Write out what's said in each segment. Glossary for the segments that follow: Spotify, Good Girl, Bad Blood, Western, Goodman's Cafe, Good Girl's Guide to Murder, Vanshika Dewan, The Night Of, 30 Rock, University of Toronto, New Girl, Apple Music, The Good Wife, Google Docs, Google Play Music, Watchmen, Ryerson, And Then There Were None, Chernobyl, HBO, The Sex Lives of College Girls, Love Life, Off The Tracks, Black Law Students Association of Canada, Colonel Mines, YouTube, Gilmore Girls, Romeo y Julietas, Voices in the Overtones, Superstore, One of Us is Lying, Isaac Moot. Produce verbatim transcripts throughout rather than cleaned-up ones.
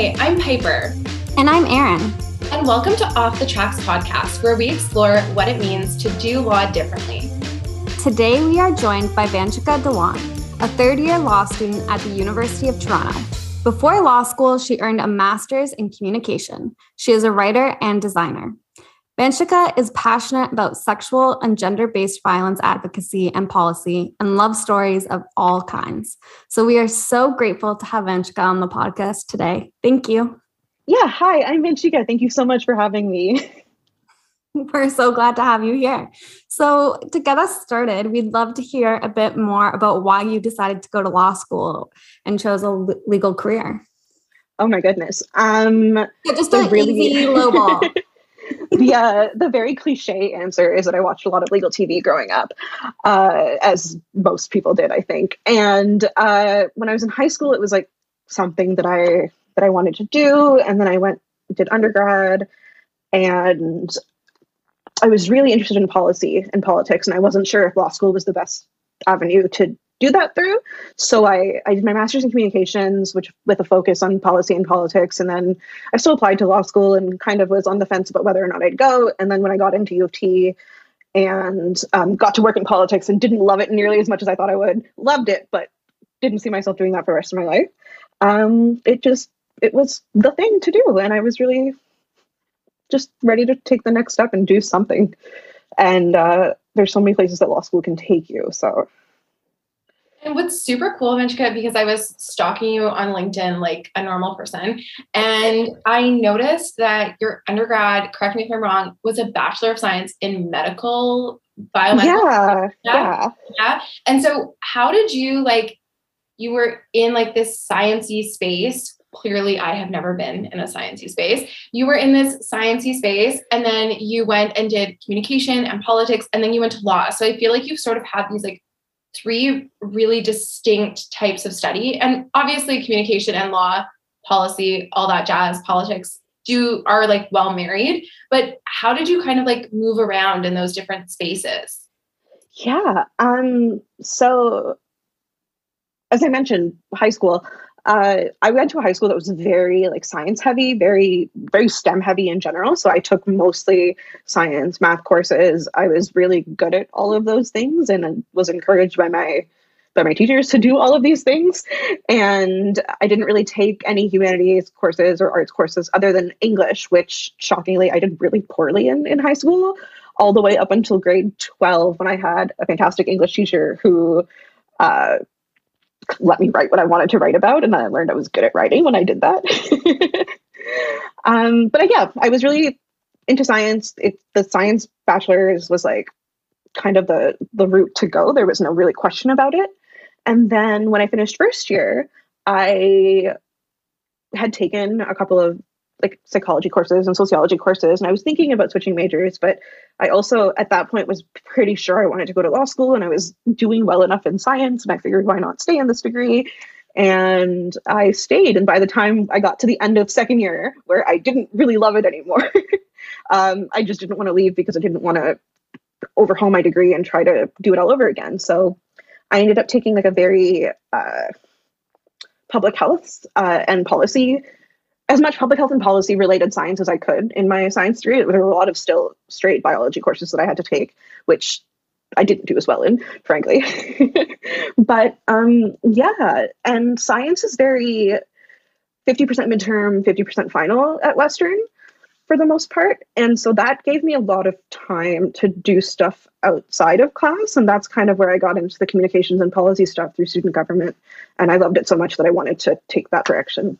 Hi, I'm Piper. And I'm Erin. And welcome to Off The Tracks podcast, where we explore what it means to do law differently. Today, we are joined by Vanshika Dewan, a third-year law student at the University of Toronto. Before law school, she earned a master's in communication. She is a writer and designer. Vanshika is passionate about sexual and gender-based violence advocacy and policy and love stories of all kinds. So we are so grateful to have Vanshika on the podcast today. Thank you. Yeah. Hi, I'm Vanshika. Thank you so much for having me. We're so glad to have you here. So to get us started, we'd love to hear a bit more about why you decided to go to law school and chose a l- legal career. Oh my goodness. Um, yeah, just a really easy lowball. The, uh, the very cliche answer is that I watched a lot of legal T V growing up, uh, as most people did, I think. And uh, when I was in high school, it was like something that I that I wanted to do. And then I went did undergrad, and I was really interested in policy and politics, and I wasn't sure if law school was the best avenue to do that through. So I, I did my master's in communications, which with a focus on policy and politics. And then I still applied to law school and kind of was on the fence about whether or not I'd go. And then when I got into U of T and um, got to work in politics and didn't love it nearly as much as I thought I would, loved it, but didn't see myself doing that for the rest of my life. Um, it just, it was the thing to do. And I was really just ready to take the next step and do something. And uh, there's so many places that law school can take you. So And what's super cool, Vanshika, because I was stalking you on LinkedIn like a normal person, and I noticed that your undergrad, correct me if I'm wrong, was a Bachelor of Science in medical, biomedical. Yeah, yeah. Yeah. And so how did you, like, you were in like this sciencey space. Clearly, I have never been in a sciencey space. You were in this sciencey space, and then you went and did communication and politics, and then you went to law. So I feel like you've sort of had these like three really distinct types of study, and obviously communication and law, policy, all that jazz, politics do are like well married, but how did you kind of like move around in those different spaces? Yeah. Um, so as I mentioned, high school, uh, I went to a high school that was very like science heavy, very, very STEM heavy in general. So I took mostly science, math courses. I was really good at all of those things and was encouraged by my, by my teachers to do all of these things. And I didn't really take any humanities courses or arts courses other than English, which shockingly I did really poorly in, in high school, all the way up until grade twelve, when I had a fantastic English teacher who, uh, let me write what I wanted to write about. And then I learned I was good at writing when I did that. um, but I, yeah, I was really into science. It, the science bachelor's was like kind of the, the route to go. There was no really question about it. And then when I finished first year, I had taken a couple of like psychology courses and sociology courses. And I was thinking about switching majors, but I also at that point was pretty sure I wanted to go to law school, and I was doing well enough in science, and I figured why not stay in this degree? And I stayed. And by the time I got to the end of second year, where I didn't really love it anymore, um, I just didn't want to leave because I didn't want to overhaul my degree and try to do it all over again. So I ended up taking like a very uh, public health uh, and policy as much public health and policy related science as I could in my science degree. There were a lot of still straight biology courses that I had to take, which I didn't do as well in, frankly. But um, yeah, and science is very fifty percent midterm, fifty percent final at Western for the most part. And so that gave me a lot of time to do stuff outside of class. And that's kind of where I got into the communications and policy stuff through student government. And I loved it so much that I wanted to take that direction.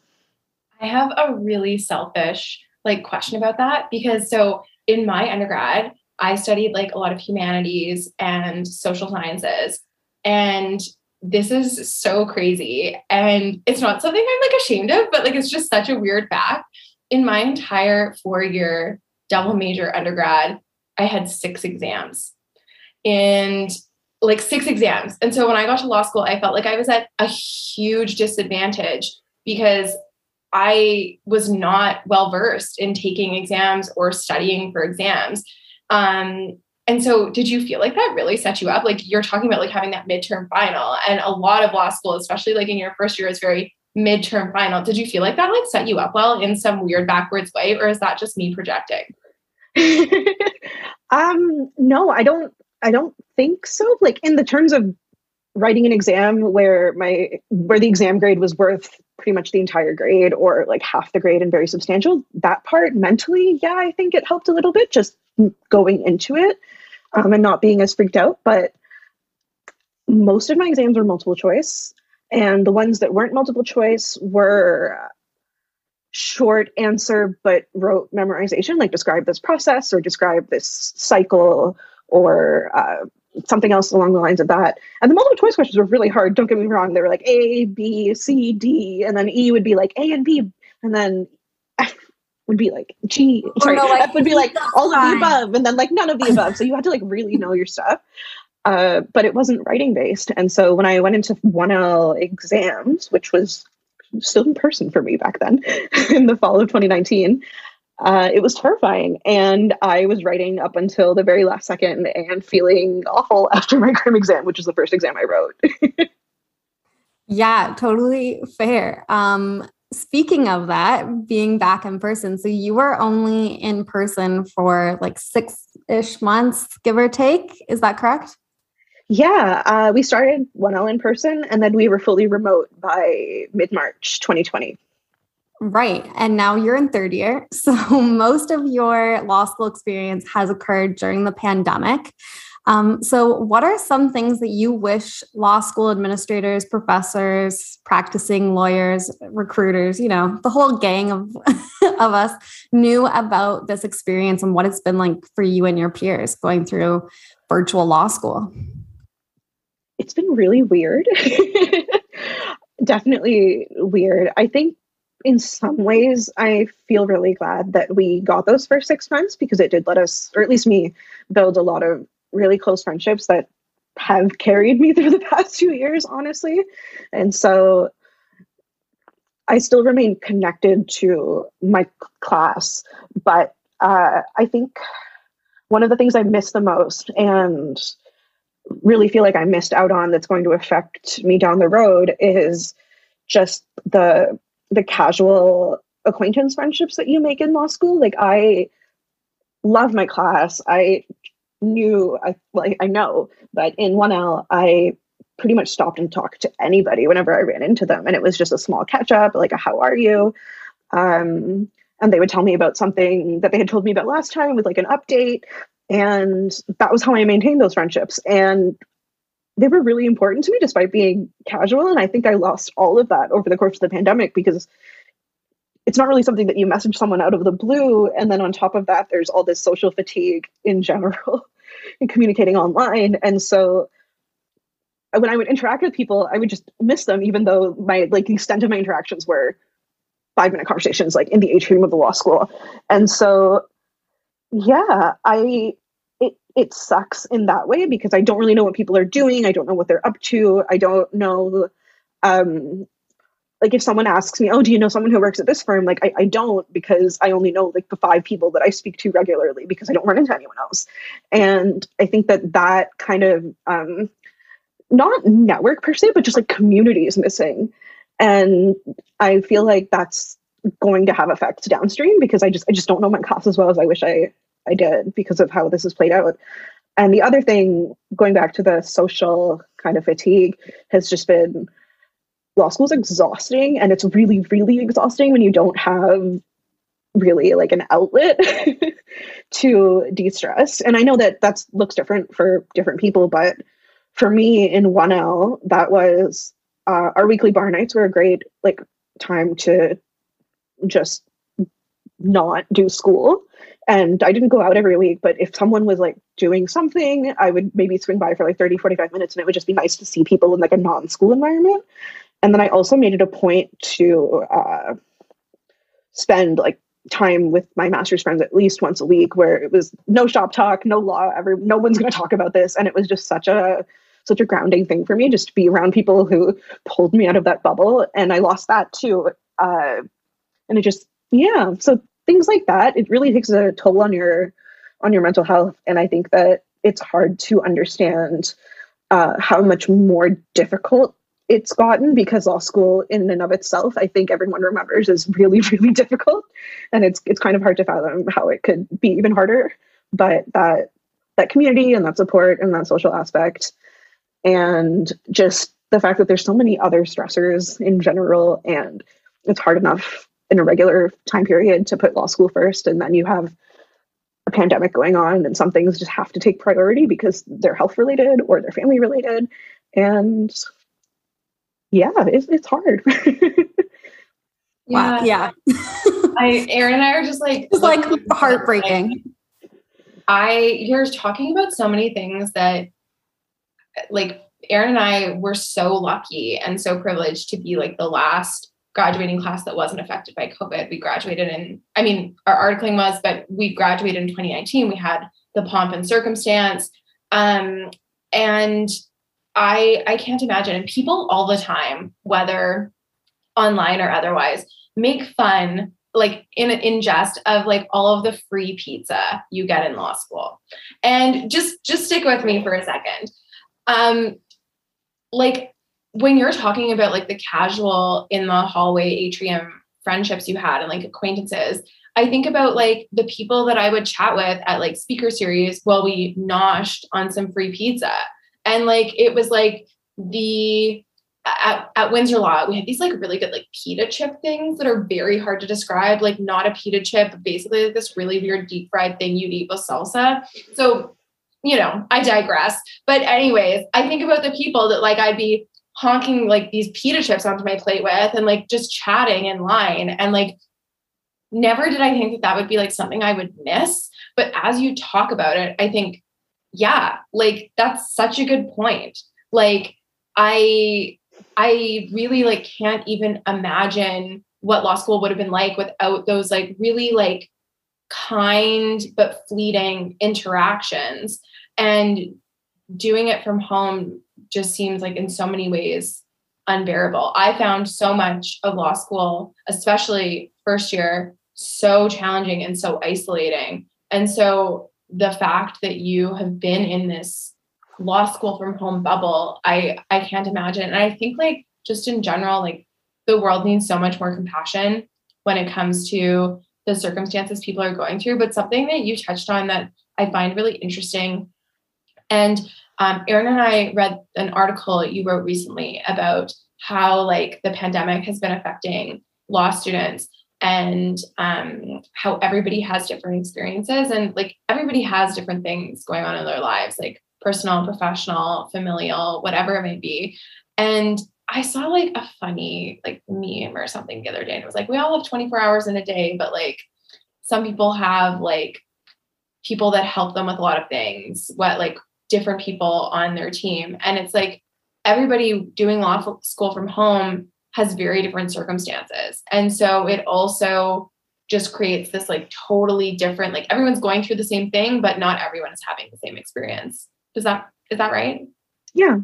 I have a really selfish like question about that, because so in my undergrad, I studied like a lot of humanities and social sciences, and this is so crazy. And it's not something I'm like ashamed of, but like, it's just such a weird fact. In my entire four year double major undergrad, I had six exams and like six exams. And so when I got to law school, I felt like I was at a huge disadvantage because I was not well-versed in taking exams or studying for exams. Um, and so did you feel like that really set you up? Like you're talking about like having that midterm final, and a lot of law school, especially like in your first year, is very midterm final. Did you feel like that like set you up well in some weird backwards way, or is that just me projecting? um, no, I don't, I don't think so. Like in the terms of writing an exam where my, where the exam grade was worth pretty much the entire grade or like half the grade and very substantial, that part mentally, yeah, I think it helped a little bit just going into it um, and not being as freaked out. But most of my exams were multiple choice, and the ones that weren't multiple choice were short answer, but rote memorization, like describe this process or describe this cycle or uh, something else along the lines of that. And the multiple choice questions were really hard. Don't get me wrong. They were like A, B, C, D, and then E would be like A and B, and then F would be like G. Sorry, no, like, F would be like all fine. Of the above, and then like none of the above. So you had to like really know your stuff. Uh, but it wasn't writing based. And so when I went into one L exams, which was still in person for me back then in the fall of twenty nineteen, uh, it was terrifying. And I was writing up until the very last second and feeling awful after my crim exam, which is the first exam I wrote. Yeah, totally fair. Um, speaking of that, being back in person, so you were only in person for like six-ish months, give or take. Is that correct? Yeah, uh, we started one L in person, and then we were fully remote by mid-March twenty twenty. Right. And now you're in third year. So most of your law school experience has occurred during the pandemic. Um, so what are some things that you wish law school administrators, professors, practicing lawyers, recruiters, you know, the whole gang of, of us knew about this experience and what it's been like for you and your peers going through virtual law school? It's been really weird. Definitely weird. I think in some ways, I feel really glad that we got those first six months because it did let us, or at least me, build a lot of really close friendships that have carried me through the past two years, honestly. And so I still remain connected to my class, but uh, I think one of the things I miss the most and really feel like I missed out on that's going to affect me down the road is just the the casual acquaintance friendships that you make in law school. Like I love my class. I knew, I, like I know, but in one L, I pretty much stopped and talked to anybody whenever I ran into them. And it was just a small catch up, like a, how are you? Um, and they would tell me about something that they had told me about last time with like an update. And that was how I maintained those friendships. And they were really important to me despite being casual. And I think I lost all of that over the course of the pandemic because it's not really something that you message someone out of the blue. And then on top of that, there's all this social fatigue in general in communicating online. And so when I would interact with people, I would just miss them, even though my like the extent of my interactions were five minute conversations like in the atrium of the law school. And so yeah, I it it sucks in that way because I don't really know what people are doing. I don't know what they're up to. I don't know, um, like if someone asks me, oh, do you know someone who works at this firm? Like I, I don't because I only know like the five people that I speak to regularly because I don't run into anyone else. And I think that that kind of, um, not network per se, but just like community is missing. And I feel like that's going to have effects downstream because I just I just don't know my class as well as I wish I I did because of how this has played out. And the other thing, going back to the social kind of fatigue, has just been law school's exhausting, and it's really really exhausting when you don't have really like an outlet to de-stress. And I know that that looks different for different people, but for me in one L, that was uh, our weekly bar nights were a great like time to just not do school. And I didn't go out every week, but if someone was like doing something, I would maybe swing by for like thirty, forty-five minutes, and it would just be nice to see people in like a non-school environment. And then I also made it a point to uh, spend like time with my master's friends at least once a week, where it was no shop talk, no law, every, no one's going to talk about this. And it was just such a such a grounding thing for me, just to be around people who pulled me out of that bubble. And I lost that too. Uh, And it just, yeah, so things like that, it really takes a toll on your on your mental health. And I think that it's hard to understand uh, how much more difficult it's gotten, because law school in and of itself, I think everyone remembers, is really, really difficult. And it's it's kind of hard to fathom how it could be even harder. But that that community and that support and that social aspect, and just the fact that there's so many other stressors in general, and it's hard enough in a regular time period to put law school first, and then you have a pandemic going on, and some things just have to take priority because they're health related or they're family related. And yeah, it's, it's hard. Wow. Yeah. I, Erin and I are just like, it's like heartbreaking. I, you're talking about so many things that, like, Erin and I were so lucky and so privileged to be like the last graduating class that wasn't affected by COVID. We graduated in, I mean, our articling was, but we graduated in twenty nineteen. We had the pomp and circumstance. Um, and I, I can't imagine. And people all the time, whether online or otherwise, make fun, like in in jest, of like all of the free pizza you get in law school. And just, just stick with me for a second. Um, like when you're talking about like the casual in the hallway atrium friendships you had and like acquaintances, I think about like the people that I would chat with at like speaker series while we noshed on some free pizza. And like, it was like the, at, at Windsor Law, we had these like really good, like pita chip things that are very hard to describe, like not a pita chip, but basically like this really weird deep fried thing you'd eat with salsa. So, you know, I digress. But anyways, I think about the people that like I'd be honking like these pita chips onto my plate with, and like just chatting in line. And like, never did I think that that would be like something I would miss. But as you talk about it, I think, yeah, like that's such a good point. Like I, I really like can't even imagine what law school would have been like without those like really like kind but fleeting interactions. And doing it from home just seems like in so many ways unbearable. I found so much of law school, especially first year, so challenging and so isolating. And so the fact that you have been in this law school from home bubble, I, I can't imagine. And I think like just in general, like the world needs so much more compassion when it comes to the circumstances people are going through. But something that you touched on that I find really interesting, and um, Erin and I read an article you wrote recently about how like the pandemic has been affecting law students, and um, how everybody has different experiences, and like everybody has different things going on in their lives, like personal, professional, familial, whatever it may be. And I saw like a funny like meme or something the other day, and it was like, we all have twenty-four hours in a day, but like some people have like people that help them with a lot of things, what like different people on their team. And it's like everybody doing law school from home has very different circumstances. And so it also just creates this like totally different, like everyone's going through the same thing, but not everyone is having the same experience. Does that, is that right? Yeah.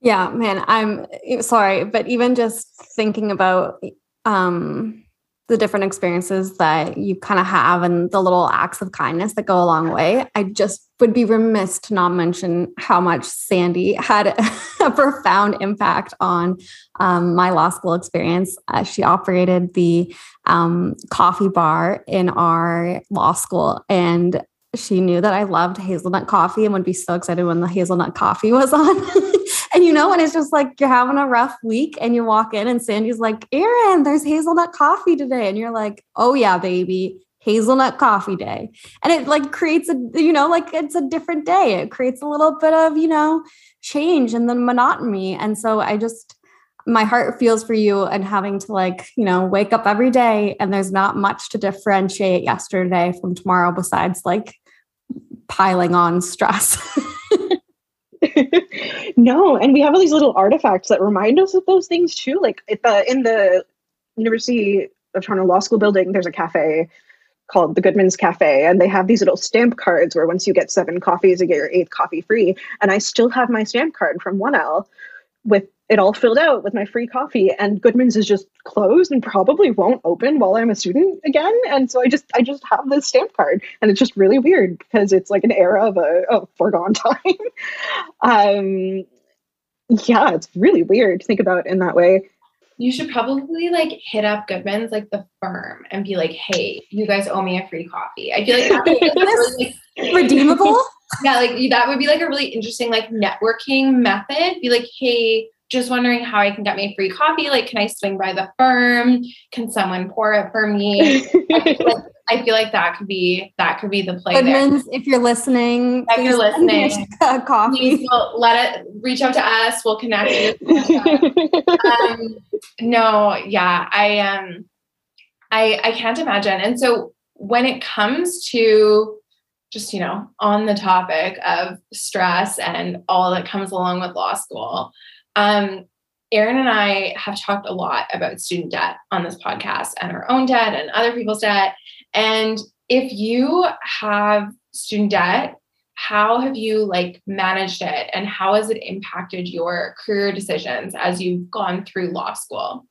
Yeah, man, I'm sorry, but even just thinking about um, the different experiences that you kind of have and the little acts of kindness that go a long way, I just would be remiss to not mention how much Sandy had a profound impact on um, my law school experience. Uh, she operated the um, coffee bar in our law school, and she knew that I loved hazelnut coffee and would be so excited when the hazelnut coffee was on. And, you know, and it's just like, you're having a rough week and you walk in and Sandy's like, Erin, there's hazelnut coffee today. And you're like, oh yeah, baby, hazelnut coffee day. And it like creates a, you know, like it's a different day. It creates a little bit of, you know, change and then monotony. And so I just, my heart feels for you and having to like, you know, wake up every day and there's not much to differentiate yesterday from tomorrow besides like piling on stress. No, and we have all these little artifacts that remind us of those things too. Like at the, in the University of Toronto Law School building, there's a cafe called the Goodman's Cafe, and they have these little stamp cards where once you get seven coffees, you get your eighth coffee free. And I still have my stamp card from one L with it all filled out with my free coffee. And Goodman's is just closed and probably won't open while I'm a student again. And so I just I just have this stamp card, and it's just really weird because it's like an era of a, a foregone time. um, yeah, it's really weird to think about in that way. You should probably like hit up Goodman's, like the firm, and be like, hey, you guys owe me a free coffee. I feel like that would be really, like, redeemable. Yeah, like that would be like a really interesting like networking method. Be like, hey, just wondering how I can get me a free coffee. Like, can I swing by the firm? Can someone pour it for me? I, feel like, I feel like that could be that could be the play Goodman's, there. If you're listening, if you're listening, a coffee. Let it reach out to us. We'll connect you. um, no, yeah, I um, I I can't imagine. And so when it comes to just, you know, on the topic of stress and all that comes along with law school. Um, Erin and I have talked a lot about student debt on this podcast and our own debt and other people's debt. And if you have student debt, how have you like managed it and how has it impacted your career decisions as you've gone through law school?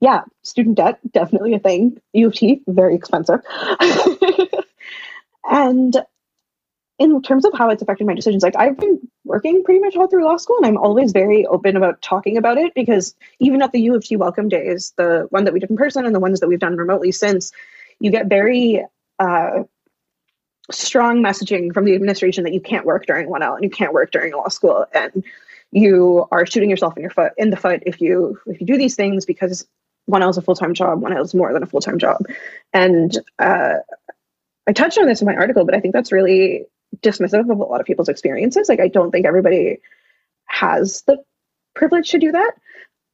Yeah. Student debt, definitely a thing. U of T, very expensive. And in terms of how it's affected my decisions, like I've been working pretty much all through law school and I'm always very open about talking about it, because even at the U of T welcome days, the one that we did in person and the ones that we've done remotely since, you get very uh, strong messaging from the administration that you can't work during one L and you can't work during law school. And you are shooting yourself in your foot in the foot if you if you do these things, because one L is a full-time job, one L is more than a full-time job. And uh, I touched on this in my article, but I think that's really dismissive of a lot of people's experiences. Like, I don't think everybody has the privilege to do that.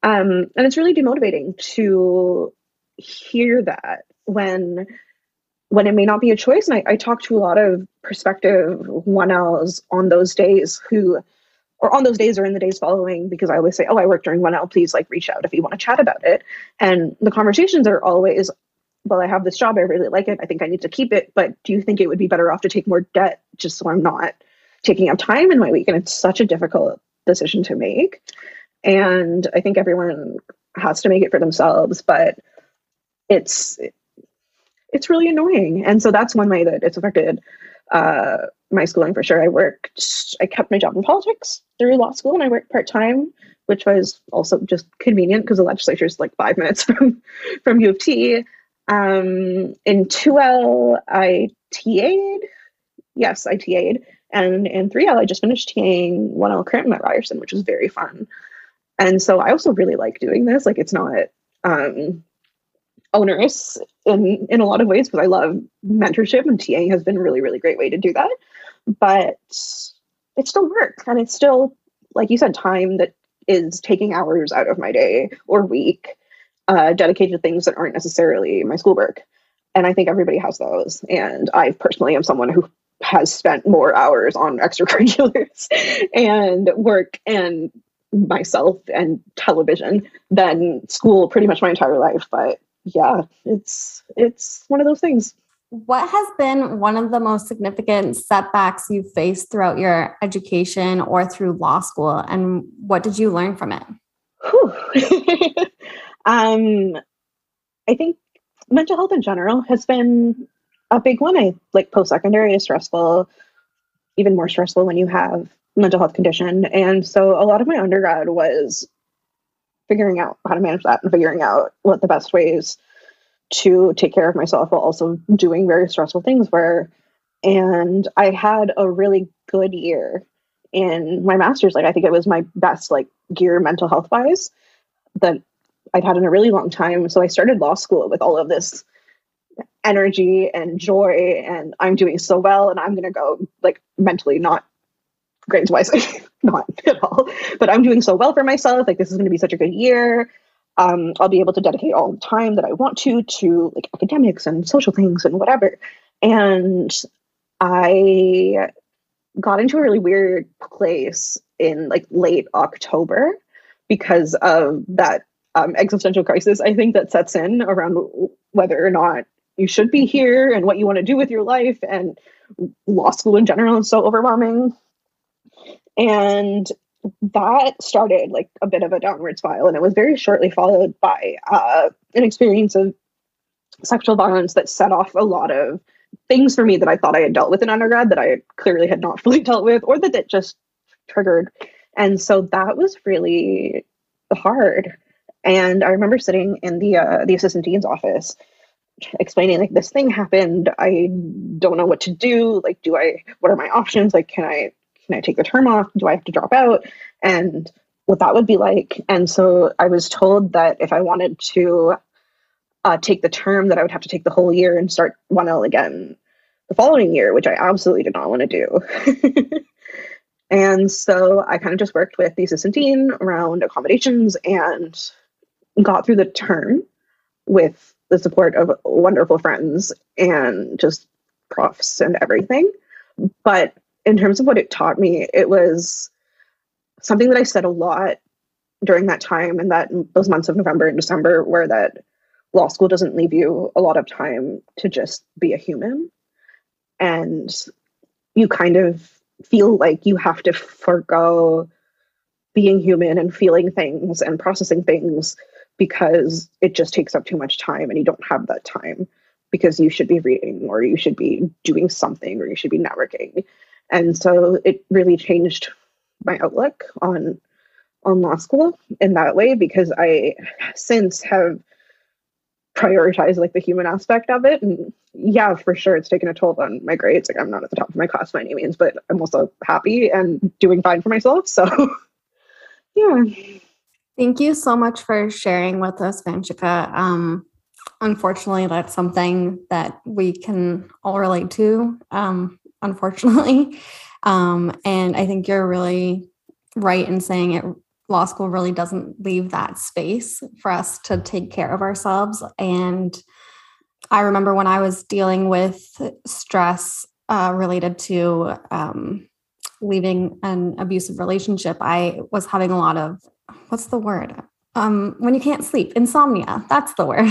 Um, and it's really demotivating to hear that when, when it may not be a choice. And I, I talked to a lot of prospective one Ls on those days who, or on those days or in the days following, because I always say, oh, I work during one L, please like reach out if you want to chat about it. And the conversations are always, well, I have this job, I really like it, I think I need to keep it, but do you think it would be better off to take more debt just so I'm not taking up time in my week? And it's such a difficult decision to make. And I think everyone has to make it for themselves, but it's it's really annoying. And so that's one way that it's affected uh, my schooling for sure. I worked, I kept my job in politics through law school and I worked part-time, which was also just convenient because the legislature is like five minutes from, from U of T. Um, in two L, I T A'd. Yes, I T A'd. And in three L, I just finished T A'ing one L crim at Ryerson, which was very fun. And so I also really like doing this. Like, it's not um, onerous in, in a lot of ways, because I love mentorship and T A'ing has been a really, really great way to do that. But it's still work. And it's still, like you said, time that is taking hours out of my day or week. Uh, dedicated to things that aren't necessarily my schoolwork. And I think everybody has those. And I personally am someone who has spent more hours on extracurriculars and work and myself and television than school pretty much my entire life. But yeah, it's it's one of those things. What has been one of the most significant setbacks you've faced throughout your education or through law school? And what did you learn from it? Whew. Um, I think mental health in general has been a big one. I like post-secondary is stressful, even more stressful when you have mental health condition. And so a lot of my undergrad was figuring out how to manage that and figuring out what the best ways to take care of myself while also doing very stressful things were. And I had a really good year in my master's. Like, I think it was my best like year mental health wise that I'd had in a really long time. So I started law school with all of this energy and joy and I'm doing so well and I'm going to go like mentally, not grades wise, not at all, but I'm doing so well for myself. Like, this is going to be such a good year. Um, I'll be able to dedicate all the time that I want to, to like academics and social things and whatever. And I got into a really weird place in like late October because of that Um, existential crisis, I think, that sets in around whether or not you should be here and what you want to do with your life, and law school in general is so overwhelming. And that started like a bit of a downward spiral, and it was very shortly followed by uh, an experience of sexual violence that set off a lot of things for me that I thought I had dealt with in undergrad that I clearly had not fully dealt with, or that that just triggered And so that was really hard. And I remember sitting in the uh, the assistant dean's office explaining, like, this thing happened. I don't know what to do. Like, do I, what are my options? Like, can I, can I take the term off? Do I have to drop out? And what that would be like. And so I was told that if I wanted to uh, take the term, that I would have to take the whole year and start one L again the following year, which I absolutely did not want to do. And so I kind of just worked with the assistant dean around accommodations and got through the term with the support of wonderful friends and just profs and everything. But in terms of what it taught me, it was something that I said a lot during that time, and that those months of November and December were that law school doesn't leave you a lot of time to just be a human. And you kind of feel like you have to forgo being human and feeling things and processing things because it just takes up too much time, and you don't have that time because you should be reading or you should be doing something or you should be networking. And so it really changed my outlook on on law school in that way, because I since have prioritized like the human aspect of it. And yeah, for sure, it's taken a toll on my grades. Like, I'm not at the top of my class by any means, but I'm also happy and doing fine for myself. So yeah. Thank you so much for sharing with us, Vanshika. Um, unfortunately, that's something that we can all relate to, um, unfortunately. Um, and I think you're really right in saying it. Law school really doesn't leave that space for us to take care of ourselves. And I remember when I was dealing with stress uh, related to um, leaving an abusive relationship, I was having a lot of, what's the word? Um, when you can't sleep, insomnia, that's the word.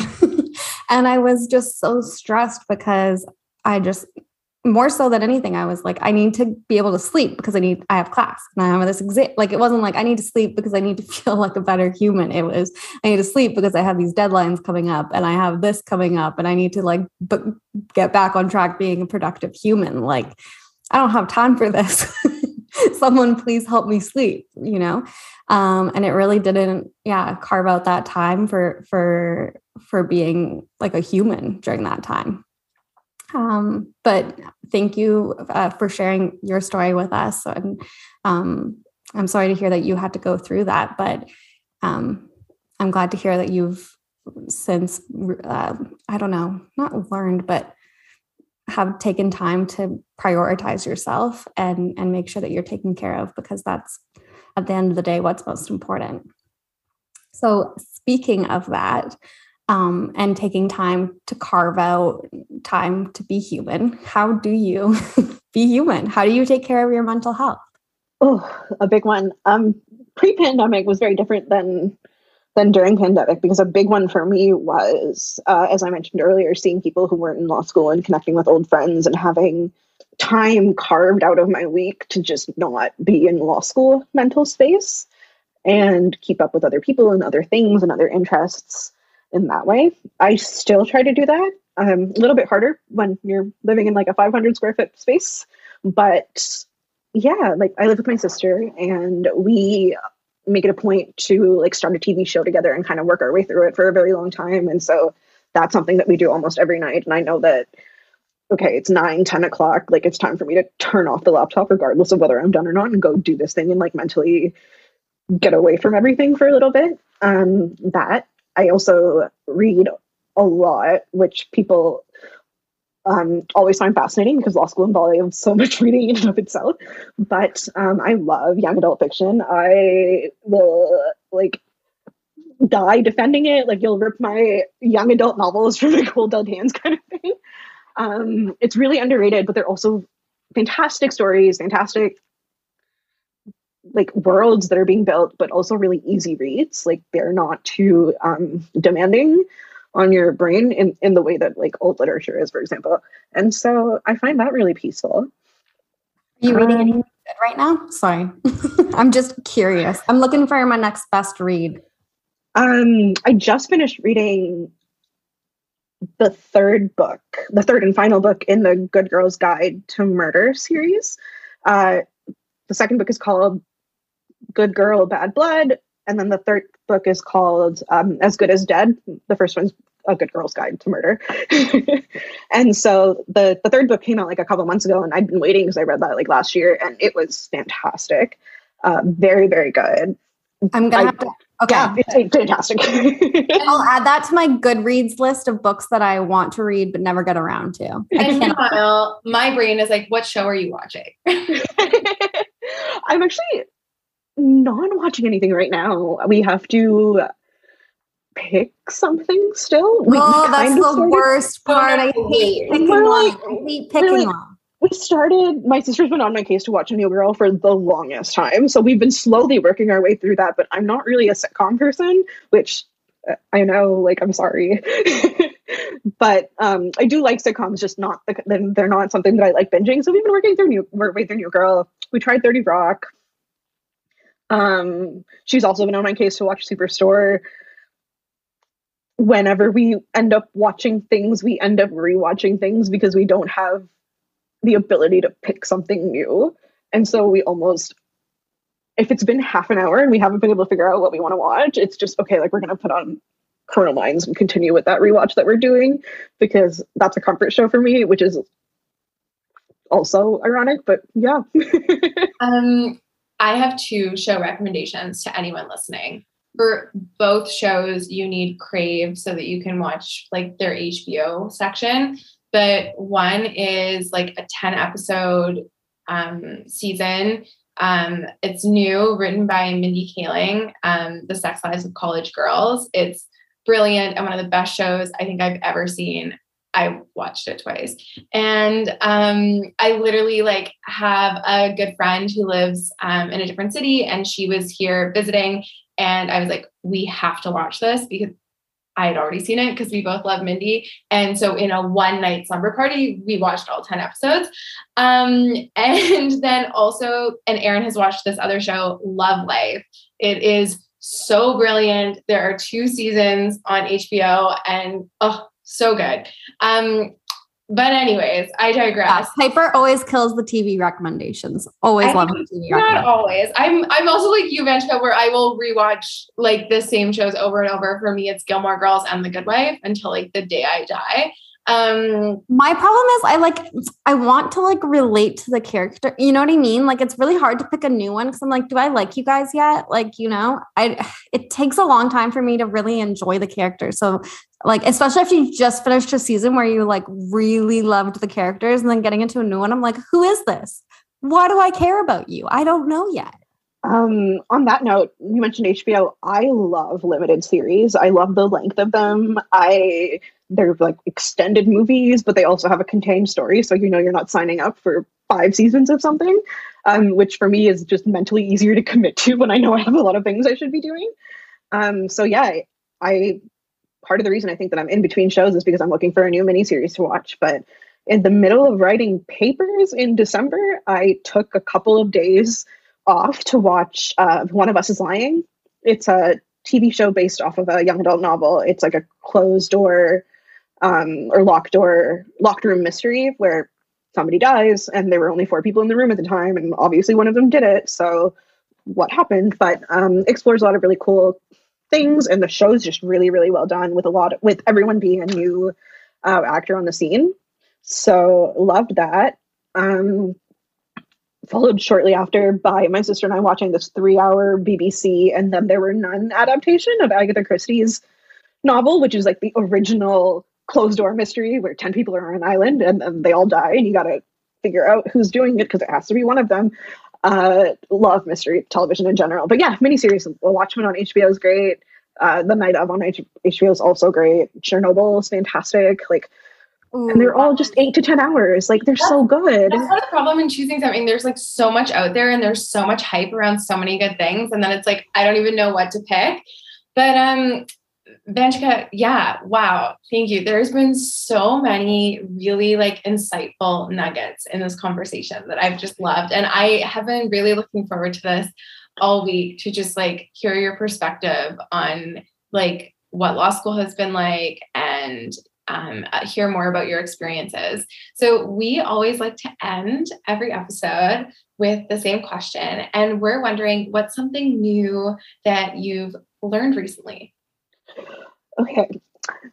And I was just so stressed because I just, more so than anything, I was like, I need to be able to sleep because I need, I have class and I have this exam. Like, it wasn't like I need to sleep because I need to feel like a better human. It was, I need to sleep because I have these deadlines coming up and I have this coming up and I need to like b- get back on track being a productive human. Like, I don't have time for this. Someone please help me sleep, you know? Um, and it really didn't, yeah, carve out that time for, for, for being like a human during that time. Um, but thank you uh, for sharing your story with us. And um, I'm sorry to hear that you had to go through that, but um, I'm glad to hear that you've since, uh, I don't know, not learned, but have taken time to prioritize yourself and, and make sure that you're taken care of, because that's at the end of the day, what's most important. So speaking of that, Um, and taking time to carve out time to be human. How do you be human? How do you take care of your mental health? Oh, a big one. Um, pre-pandemic was very different than than during pandemic, because a big one for me was, uh, as I mentioned earlier, seeing people who weren't in law school and connecting with old friends and having time carved out of my week to just not be in law school mental space and keep up with other people and other things and other interests. In that way, I still try to do that. Um, a little bit harder when you're living in like a five hundred square foot space. But yeah, like I live with my sister and we make it a point to like start a T V show together and kind of work our way through it for a very long time. And so that's something that we do almost every night. And I know that, okay, it's nine, ten o'clock. Like, it's time for me to turn off the laptop regardless of whether I'm done or not and go do this thing and like mentally get away from everything for a little bit. Um, that. I also read a lot, which people um, always find fascinating because law school involves so much reading in and of itself. But um, I love young adult fiction. I will like die defending it. Like, you'll rip my young adult novels from my cold dead hands kind of thing. Um, it's really underrated, but they're also fantastic stories, fantastic like worlds that are being built, but also really easy reads. Like, they're not too um, demanding on your brain in, in the way that like old literature is, for example. And so I find that really peaceful. Are you um, reading anything good right now? Sorry. I'm just curious. I'm looking for my next best read. Um, I just finished reading the third book, the third and final book in the Good Girl's Guide to Murder series. Uh, the second book is called Good Girl, Bad Blood. And then the third book is called um, As Good as Dead. The first one's A Good Girl's Guide to Murder. And so the, the third book came out like a couple months ago, and I'd been waiting because I read that like last year, and it was fantastic. Uh, very, very good. I'm going to have to, okay. Yeah, it's fantastic. I'll add that to my Goodreads list of books that I want to read but never get around to. I and meanwhile, my brain is like, what show are you watching? I'm actually not watching anything right now. We have to pick something still. We oh, that's the started. worst part. I hate picking like, I hate picking up. We started, my sister's been on my case to watch New Girl for the longest time. So we've been slowly working our way through that, but I'm not really a sitcom person, which uh, I know, like, I'm sorry. But um, I do like sitcoms, just not, the, they're not something that I like binging. So we've been working through New, we're way through New Girl. We tried thirty Rock. Um, she's also been on my case to watch Superstore. Whenever we end up watching things, we end up rewatching things because we don't have the ability to pick something new. And so we almost, if it's been half an hour and we haven't been able to figure out what we want to watch, it's just, okay, like we're going to put on Colonel Mines and continue with that rewatch that we're doing, because that's a comfort show for me, which is also ironic, but yeah. um, I have two show recommendations to anyone listening. For both shows, you need Crave so that you can watch like their H B O section. But one is like a ten episode um, season. Um, it's new, written by Mindy Kaling, um, The Sex Lives of College Girls. It's brilliant and one of the best shows I think I've ever seen. I watched it twice. And um, I literally like have a good friend who lives um, in a different city, and she was here visiting. And I was like, we have to watch this, because I had already seen it because we both love Mindy. And so in a one night slumber party, we watched all ten episodes. Um, and then also, and Erin has watched this other show, Love Life. It is so brilliant. There are two seasons on H B O, and oh, so good. Um, but anyways, I digress. Yeah, Piper always kills the T V recommendations. Always I love the T V Not always. I'm I'm also like you, Vanshika, where I will rewatch like the same shows over and over. For me, it's Gilmore Girls and The Good Wife until like the day I die. Um, My problem is I like, I want to like relate to the character. You know what I mean? Like, it's really hard to pick a new one, because I'm like, do I like you guys yet? Like, you know, I, it takes a long time for me to really enjoy the character. So like, especially if you just finished a season where you like really loved the characters, and then getting into a new one, I'm like, who is this? Why do I care about you? I don't know yet. Um, on that note, you mentioned H B O. I love limited series. I love the length of them. I they're like extended movies, but they also have a contained story. So, you know, you're not signing up for five seasons of something, um, which for me is just mentally easier to commit to when I know I have a lot of things I should be doing. Um, so yeah, I, I part of the reason I think that I'm in between shows is because I'm looking for a new miniseries to watch. But in the middle of writing papers in December, I took a couple of days off to watch uh, One of Us is Lying. It's a T V show based off of a young adult novel. It's like a closed door um, or locked door, locked room mystery where somebody dies, and there were only four people in the room at the time, and obviously one of them did it. So what happened? But um, explores a lot of really cool things, and the show's just really, really well done, with a lot of, with everyone being a new uh, actor on the scene. So loved that. Um, followed shortly after by my sister and I watching this three hour B B C And Then There Were None adaptation of Agatha Christie's novel, which is like the original closed door mystery where ten people are on an island and then they all die, and you got to figure out who's doing it because it has to be one of them. Uh, love mystery television in general. But yeah, miniseries. Watchmen on H B O is great. Uh, The Night Of on H B O is also great. Chernobyl is fantastic. Like, Ooh, and they're all just eight to ten hours. Like, they're so good. That's not a problem in choosing something. There's like so much out there, and there's so much hype around so many good things. And then it's like, I don't even know what to pick. But um, Vanshika, yeah, wow. Thank you. There's been so many really like insightful nuggets in this conversation that I've just loved. And I have been really looking forward to this all week, to just like hear your perspective on like what law school has been like, and um, hear more about your experiences. So we always like to end every episode with the same question. And we're wondering, what's something new that you've learned recently? Okay.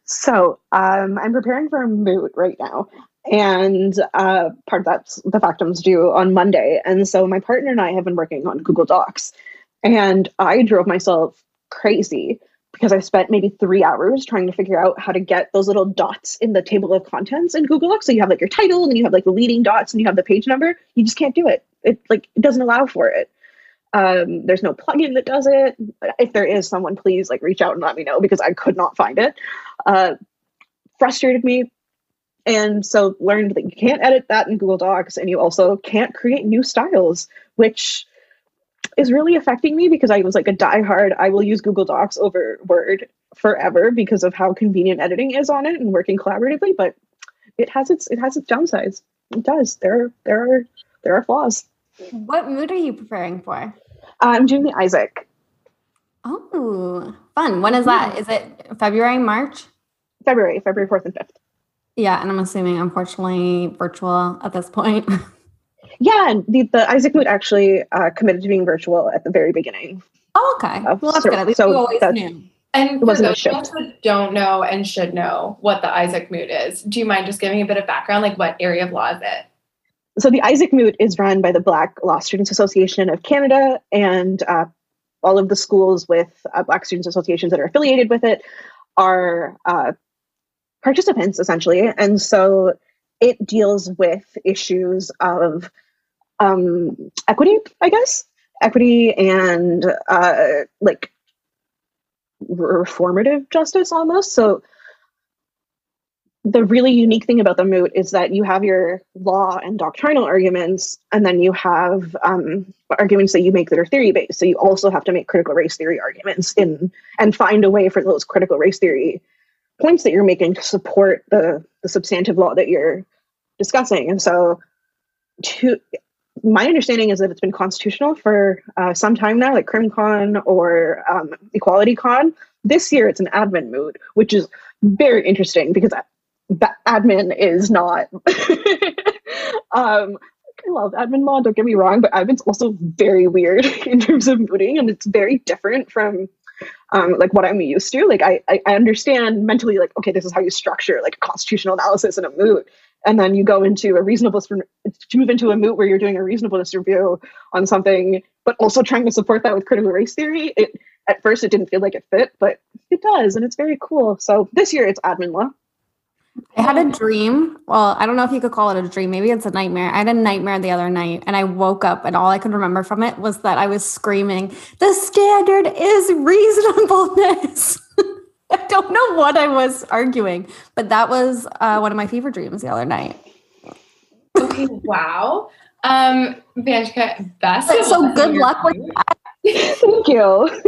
So um, I'm preparing for a moot right now. And uh, part of that's the factum's due on Monday. And so my partner and I have been working on Google Docs. And I drove myself crazy because I spent maybe three hours trying to figure out how to get those little dots in the table of contents in Google Docs. So you have like your title and you have like the leading dots and you have the page number. You just can't do it. It like it doesn't allow for it. Um, there's no plugin that does it. If there is, someone please like reach out and let me know because I could not find it. Uh, frustrated me. And so learned that you can't edit that in Google Docs, and you also can't create new styles, which is really affecting me because I was like a diehard, I will use Google Docs over Word forever because of how convenient editing is on it and working collaboratively, but it has its it has its downsides. It does. There there are there are flaws. What mood are you preparing for? I'm doing the Isaac. Oh, fun. When is that? Is it February, March? February, February fourth and fifth. Yeah, and I'm assuming, unfortunately, virtual at this point. Yeah, the, the Isaac Moot actually uh, committed to being virtual at the very beginning. Oh, okay. Uh, well, that's so, good. At least so we always knew. And for those who don't know and should know what the Isaac Moot is, do you mind just giving a bit of background? Like, what area of law is it? So the Isaac Moot is run by the Black Law Students Association of Canada and uh, all of the schools with uh, Black Students Associations that are affiliated with it are uh, participants, essentially. And so it deals with issues of um, equity, I guess, equity and uh, like reformative justice almost. So the really unique thing about the moot is that you have your law and doctrinal arguments, and then you have um, arguments that you make that are theory-based. So you also have to make critical race theory arguments in and find a way for those critical race theory points that you're making to support the, the substantive law that you're discussing. And so to my understanding is that it's been constitutional for uh, some time now, like Crim Con or um, Equality Con. This year it's an admin moot, which is very interesting because admin is not, um, I love admin law, don't get me wrong, but admin's also very weird in terms of mooting, and it's very different from Um, like what I'm used to. Like I, I understand mentally, like, okay, this is how you structure like a constitutional analysis in a moot. And then you go into a reasonableness to move into a moot where you're doing a reasonableness review on something, but also trying to support that with critical race theory. It at first it didn't feel like it fit, but it does, and it's very cool. So this year it's admin law. I had a dream. Well, I don't know if you could call it a dream. Maybe it's a nightmare. I had a nightmare the other night and I woke up and all I could remember from it was that I was screaming, the standard is reasonableness. I don't know what I was arguing, but that was uh, one of my favorite dreams the other night. Okay, wow. Um, Vanshika, best. But, so good luck with that. Thank you.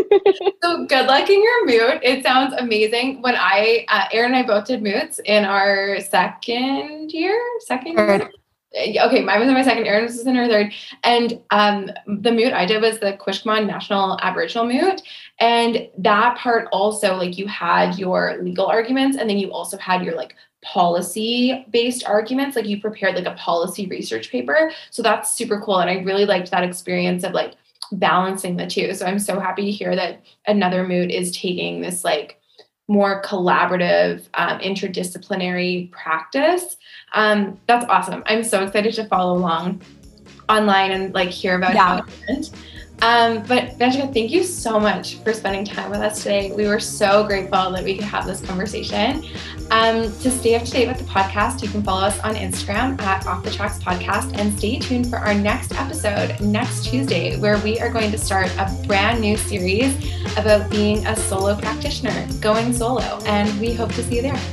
So good luck in your moot. It sounds amazing. When I, uh, Erin and I both did moots in our second year, second third. year? Okay, mine was in my second, Erin was in her third. And um, the moot I did was the Quishcoman National Aboriginal moot. And that part also, like you had your legal arguments and then you also had your like policy-based arguments. Like you prepared like a policy research paper. So that's super cool. And I really liked that experience of like balancing the two. So I'm so happy to hear that another moot is taking this like more collaborative, um, interdisciplinary practice. Um, that's awesome. I'm so excited to follow along online and like hear about yeah. how it went. Um, but Vanshika, thank you so much for spending time with us today. We were so grateful that we could have this conversation. Um, to stay up to date with the podcast, you can follow us on Instagram at Off The Tracks Podcast, and stay tuned for our next episode next Tuesday, where we are going to start a brand new series about being a solo practitioner, going solo, and we hope to see you there.